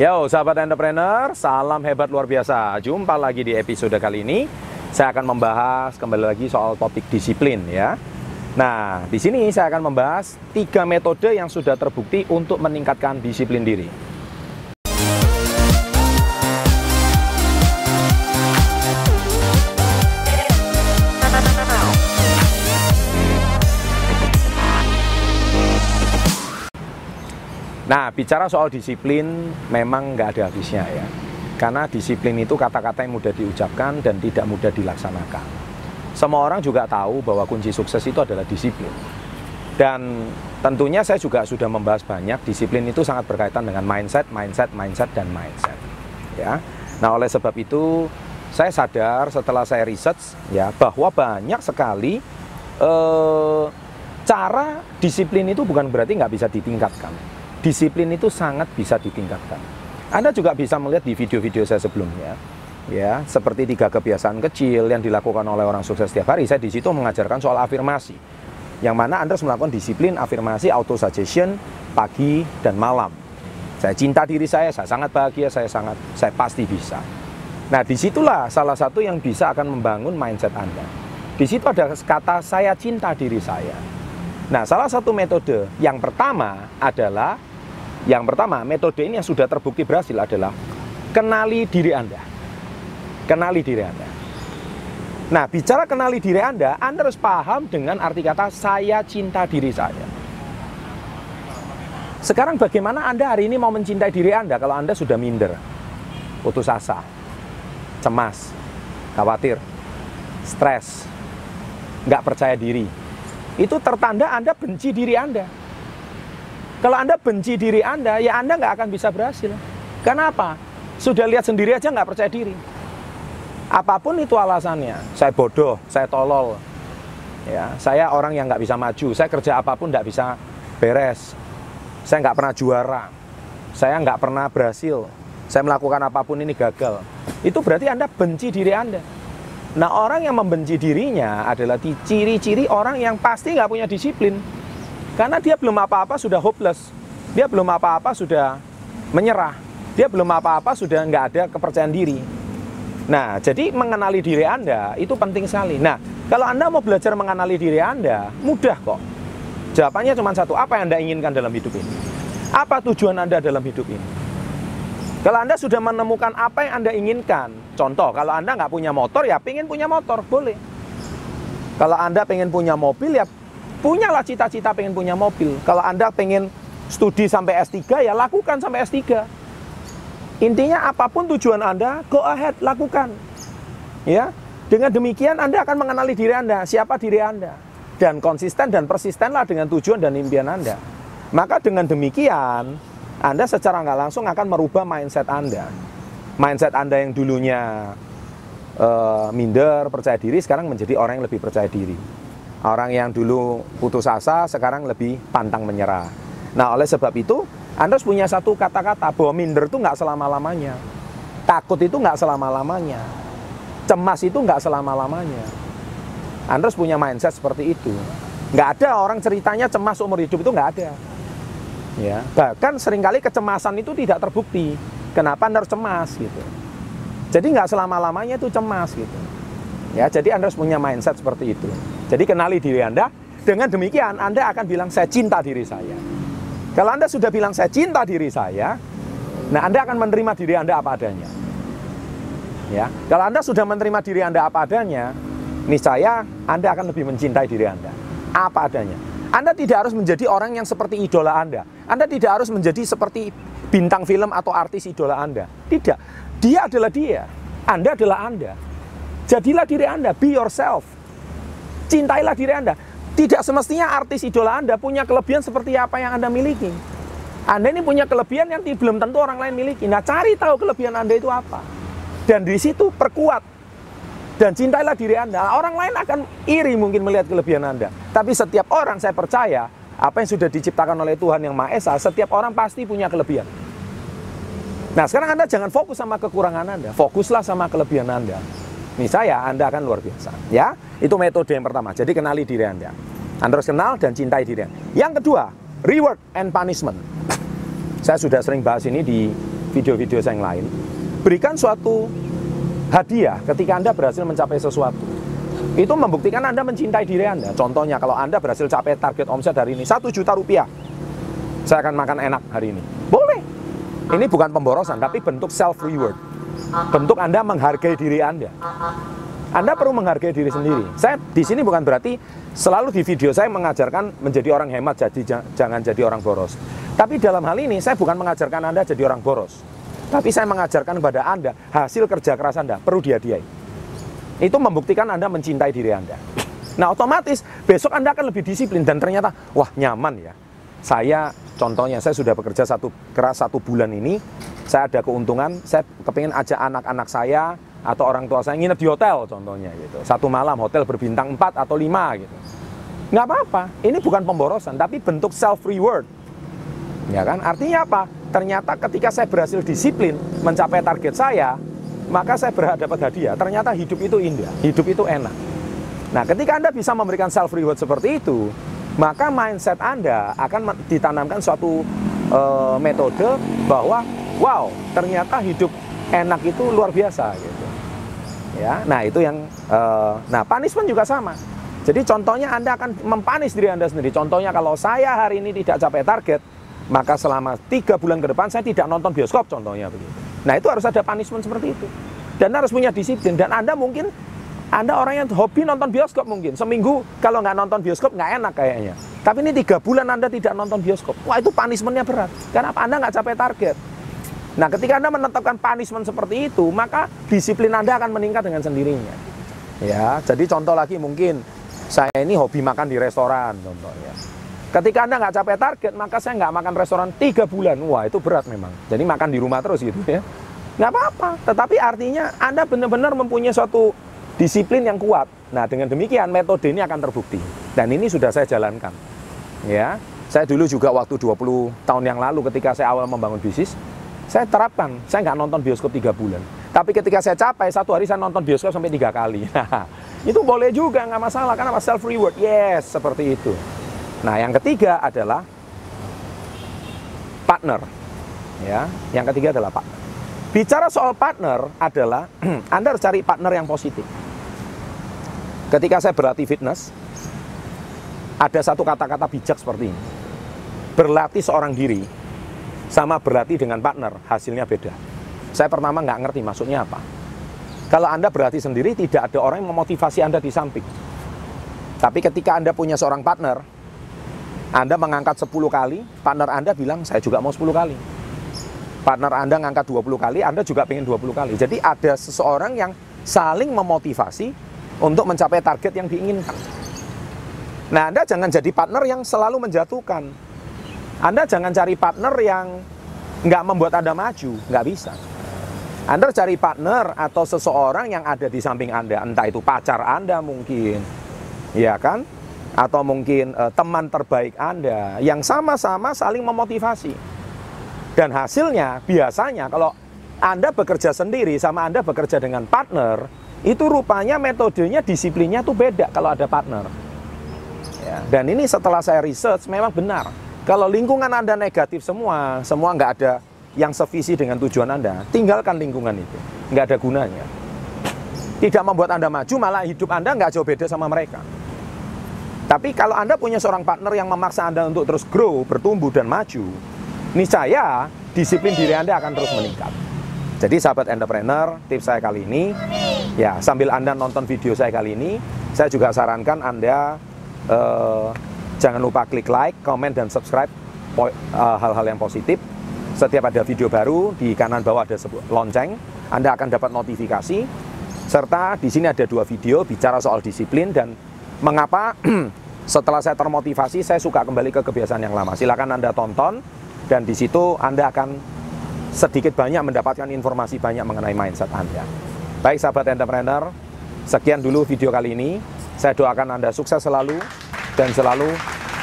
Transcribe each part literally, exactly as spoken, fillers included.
Yo, sahabat entrepreneur, salam hebat luar biasa. Jumpa lagi di episode kali ini. Saya akan membahas kembali lagi soal topik disiplin ya. Nah, di sini saya akan membahas tiga metode yang sudah terbukti untuk meningkatkan disiplin diri. Nah, bicara soal disiplin memang nggak ada habisnya ya. Karena disiplin itu kata-kata yang mudah diucapkan dan tidak mudah dilaksanakan. Semua orang juga tahu bahwa kunci sukses itu adalah disiplin. Dan tentunya saya juga sudah membahas banyak, disiplin itu sangat berkaitan dengan mindset, mindset, mindset, dan mindset. Ya. Nah, oleh sebab itu saya sadar setelah saya research ya bahwa banyak sekali eh, cara disiplin itu bukan berarti nggak bisa ditingkatkan. Disiplin itu sangat bisa ditingkatkan. Anda juga bisa melihat di video-video saya sebelumnya, ya, seperti tiga kebiasaan kecil yang dilakukan oleh orang sukses setiap hari. Saya di situ mengajarkan soal afirmasi, yang mana Anda harus melakukan disiplin afirmasi auto suggestion pagi dan malam. Saya cinta diri saya, saya sangat bahagia, saya sangat, saya pasti bisa. Nah, disitulah salah satu yang bisa akan membangun mindset Anda. Di situ ada kata saya cinta diri saya. Nah, salah satu metode yang pertama adalah Yang pertama, metode ini yang sudah terbukti berhasil adalah kenali diri Anda. Kenali diri Anda. Nah, bicara kenali diri Anda, Anda harus paham dengan arti kata saya cinta diri saya. Sekarang bagaimana Anda hari ini mau mencintai diri Anda kalau Anda sudah minder, putus asa, cemas, khawatir, stres, nggak percaya diri? Itu tertanda Anda benci diri Anda. Kalau Anda benci diri Anda, ya Anda nggak akan bisa berhasil. Kenapa? Sudah lihat sendiri aja nggak percaya diri. Apapun itu alasannya, saya bodoh, saya tolol, ya, saya orang yang nggak bisa maju, saya kerja apapun nggak bisa beres, saya nggak pernah juara, saya nggak pernah berhasil, saya melakukan apapun ini gagal. Itu berarti Anda benci diri Anda. Nah, orang yang membenci dirinya adalah ciri-ciri orang yang pasti nggak punya disiplin. Karena dia belum apa-apa sudah hopeless, dia belum apa-apa sudah menyerah, dia belum apa-apa sudah nggak ada kepercayaan diri. Nah, jadi mengenali diri Anda itu penting sekali. Nah, kalau Anda mau belajar mengenali diri Anda, mudah kok. Jawabannya cuma satu, apa yang Anda inginkan dalam hidup ini? Apa tujuan Anda dalam hidup ini? Kalau Anda sudah menemukan apa yang Anda inginkan, contoh, kalau Anda nggak punya motor, ya pengen punya motor, boleh. Kalau Anda pengen punya mobil, ya punyalah cita-cita pengen punya mobil. Kalau Anda pengen studi sampai S tiga, ya lakukan sampai S tiga. Intinya apapun tujuan Anda, go ahead, lakukan. Ya, dengan demikian Anda akan mengenali diri Anda, siapa diri Anda. Dan konsisten dan persistenlah dengan tujuan dan impian Anda. Maka dengan demikian, Anda secara nggak langsung akan merubah mindset Anda. Mindset Anda yang dulunya uh, minder, percaya diri, sekarang menjadi orang yang lebih percaya diri. Orang yang dulu putus asa, sekarang lebih pantang menyerah. Nah, oleh sebab itu, Anda harus punya satu kata-kata bahwa minder itu nggak selama-lamanya. Takut itu nggak selama-lamanya. Cemas itu nggak selama-lamanya. Anda harus punya mindset seperti itu. Nggak ada orang ceritanya cemas umur hidup, itu nggak ada. Ya. Bahkan seringkali kecemasan itu tidak terbukti. Kenapa Anda harus cemas gitu? Jadi nggak selama-lamanya itu cemas gitu. Ya, jadi Anda harus punya mindset seperti itu. Jadi kenali diri Anda, dengan demikian Anda akan bilang saya cinta diri saya. Kalau Anda sudah bilang saya cinta diri saya, nah Anda akan menerima diri Anda apa adanya. Ya, kalau Anda sudah menerima diri Anda apa adanya, niscaya Anda akan lebih mencintai diri Anda apa adanya. Anda tidak harus menjadi orang yang seperti idola Anda. Anda tidak harus menjadi seperti bintang film atau artis idola Anda. Tidak, dia adalah dia, Anda adalah Anda. Jadilah diri Anda, be yourself. Cintailah diri Anda. Tidak semestinya artis idola Anda punya kelebihan seperti apa yang Anda miliki. Anda ini punya kelebihan yang belum tentu orang lain miliki. Nah, cari tahu kelebihan Anda itu apa. Dan di situ perkuat. Dan cintailah diri Anda. Orang lain akan iri mungkin melihat kelebihan Anda. Tapi setiap orang, saya percaya, apa yang sudah diciptakan oleh Tuhan Yang Maha Esa, setiap orang pasti punya kelebihan. Nah, sekarang Anda jangan fokus sama kekurangan Anda. Fokuslah sama kelebihan Anda. Niscaya Anda akan luar biasa, ya. Itu metode yang pertama. Jadi kenali diri Anda. Anda harus kenal dan cintai diri Anda. Yang kedua, reward and punishment. Saya sudah sering bahas ini di video-video yang lain, berikan suatu hadiah ketika Anda berhasil mencapai sesuatu. Itu membuktikan Anda mencintai diri Anda. Contohnya, kalau Anda berhasil capai target omset hari ini satu juta rupiah, saya akan makan enak hari ini. Boleh. Ini bukan pemborosan, tapi bentuk self reward. Bentuk Anda menghargai diri Anda. Anda perlu menghargai diri sendiri. Saya di sini bukan berarti selalu di video saya mengajarkan menjadi orang hemat, jadi jangan jadi orang boros. Tapi dalam hal ini saya bukan mengajarkan Anda jadi orang boros. Tapi saya mengajarkan kepada Anda hasil kerja keras Anda perlu dihadiahi. Itu membuktikan Anda mencintai diri Anda. Nah, otomatis besok Anda akan lebih disiplin dan ternyata wah nyaman ya. Saya contohnya saya sudah bekerja satu keras satu bulan ini, saya ada keuntungan, saya kepingin ajak anak-anak saya atau orang tua saya nginep di hotel contohnya gitu. Satu malam hotel berbintang empat atau lima gitu. Nggak apa-apa, ini bukan pemborosan tapi bentuk self reward. Ya kan? Artinya apa? Ternyata ketika saya berhasil disiplin mencapai target saya, maka saya berhak dapat hadiah. Ternyata hidup itu indah, hidup itu enak. Nah, ketika Anda bisa memberikan self reward seperti itu, maka mindset Anda akan ditanamkan suatu e, metode bahwa wow, ternyata hidup enak itu luar biasa gitu. Ya, nah itu yang uh, nah punishment juga sama. Jadi contohnya Anda akan mempunish diri Anda sendiri. Contohnya kalau saya hari ini tidak capai target, maka selama tiga bulan ke depan saya tidak nonton bioskop contohnya begitu. Nah, itu harus ada punishment seperti itu. Dan harus punya disiplin, dan Anda mungkin Anda orang yang hobi nonton bioskop mungkin. Seminggu kalau nggak nonton bioskop nggak enak kayaknya. Tapi ini tiga bulan Anda tidak nonton bioskop. Wah, itu punishment-nya berat. Karena Anda nggak capai target. Nah, ketika Anda menetapkan punishment seperti itu, maka disiplin Anda akan meningkat dengan sendirinya. Ya, jadi contoh lagi mungkin, saya ini hobi makan di restoran, contohnya. Ketika Anda nggak capai target, maka saya nggak makan restoran tiga bulan. Wah, itu berat memang. Jadi makan di rumah terus gitu ya. Nggak apa-apa, tetapi artinya Anda benar-benar mempunyai suatu disiplin yang kuat. Nah, dengan demikian metode ini akan terbukti. Dan ini sudah saya jalankan. Ya, saya dulu juga waktu dua puluh tahun yang lalu ketika saya awal membangun bisnis, saya terapkan, saya nggak nonton bioskop tiga bulan. Tapi ketika saya capai, satu hari saya nonton bioskop sampai tiga kali. Nah, itu boleh juga, nggak masalah, karena self reward. Yes, seperti itu. Nah, yang ketiga adalah partner. Ya, yang ketiga adalah partner. Bicara soal partner adalah, Anda harus cari partner yang positif. Ketika saya berlatih fitness, ada satu kata-kata bijak seperti ini. Berlatih seorang diri sama berlatih dengan partner, hasilnya beda. Saya pertama nggak ngerti maksudnya apa. Kalau Anda berlatih sendiri, tidak ada orang yang memotivasi Anda di samping. Tapi ketika Anda punya seorang partner, Anda mengangkat sepuluh kali, partner Anda bilang, saya juga mau sepuluh kali. Partner Anda ngangkat dua puluh kali, Anda juga pengen dua puluh kali. Jadi ada seseorang yang saling memotivasi untuk mencapai target yang diinginkan. Nah, Anda jangan jadi partner yang selalu menjatuhkan. Anda jangan cari partner yang nggak membuat Anda maju, nggak bisa. Anda cari partner atau seseorang yang ada di samping Anda, entah itu pacar Anda mungkin, ya kan? Atau mungkin eh, teman terbaik Anda yang sama-sama saling memotivasi. Dan hasilnya biasanya kalau Anda bekerja sendiri sama Anda bekerja dengan partner, itu rupanya metodenya, disiplinnya tuh beda kalau ada partner. Ya. Dan ini setelah saya research memang benar. Kalau lingkungan Anda negatif semua, semua nggak ada yang sevisi dengan tujuan Anda, tinggalkan lingkungan itu, nggak ada gunanya. Tidak membuat Anda maju, malah hidup Anda nggak jauh beda sama mereka. Tapi kalau Anda punya seorang partner yang memaksa Anda untuk terus grow, bertumbuh dan maju, niscaya disiplin diri Anda akan terus meningkat. Jadi sahabat entrepreneur, tips saya kali ini, ya sambil Anda nonton video saya kali ini, saya juga sarankan Anda eh, jangan lupa klik like, komen, dan subscribe hal-hal yang positif. Setiap ada video baru, di kanan bawah ada lonceng, Anda akan dapat notifikasi. Serta di sini ada dua video bicara soal disiplin dan mengapa setelah saya termotivasi, saya suka kembali ke kebiasaan yang lama. Silakan Anda tonton, dan di situ Anda akan sedikit banyak mendapatkan informasi banyak mengenai mindset Anda. Baik sahabat entrepreneur, sekian dulu video kali ini. Saya doakan Anda sukses selalu, dan selalu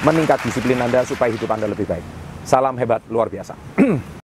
meningkat disiplin Anda supaya hidup Anda lebih baik. Salam hebat luar biasa.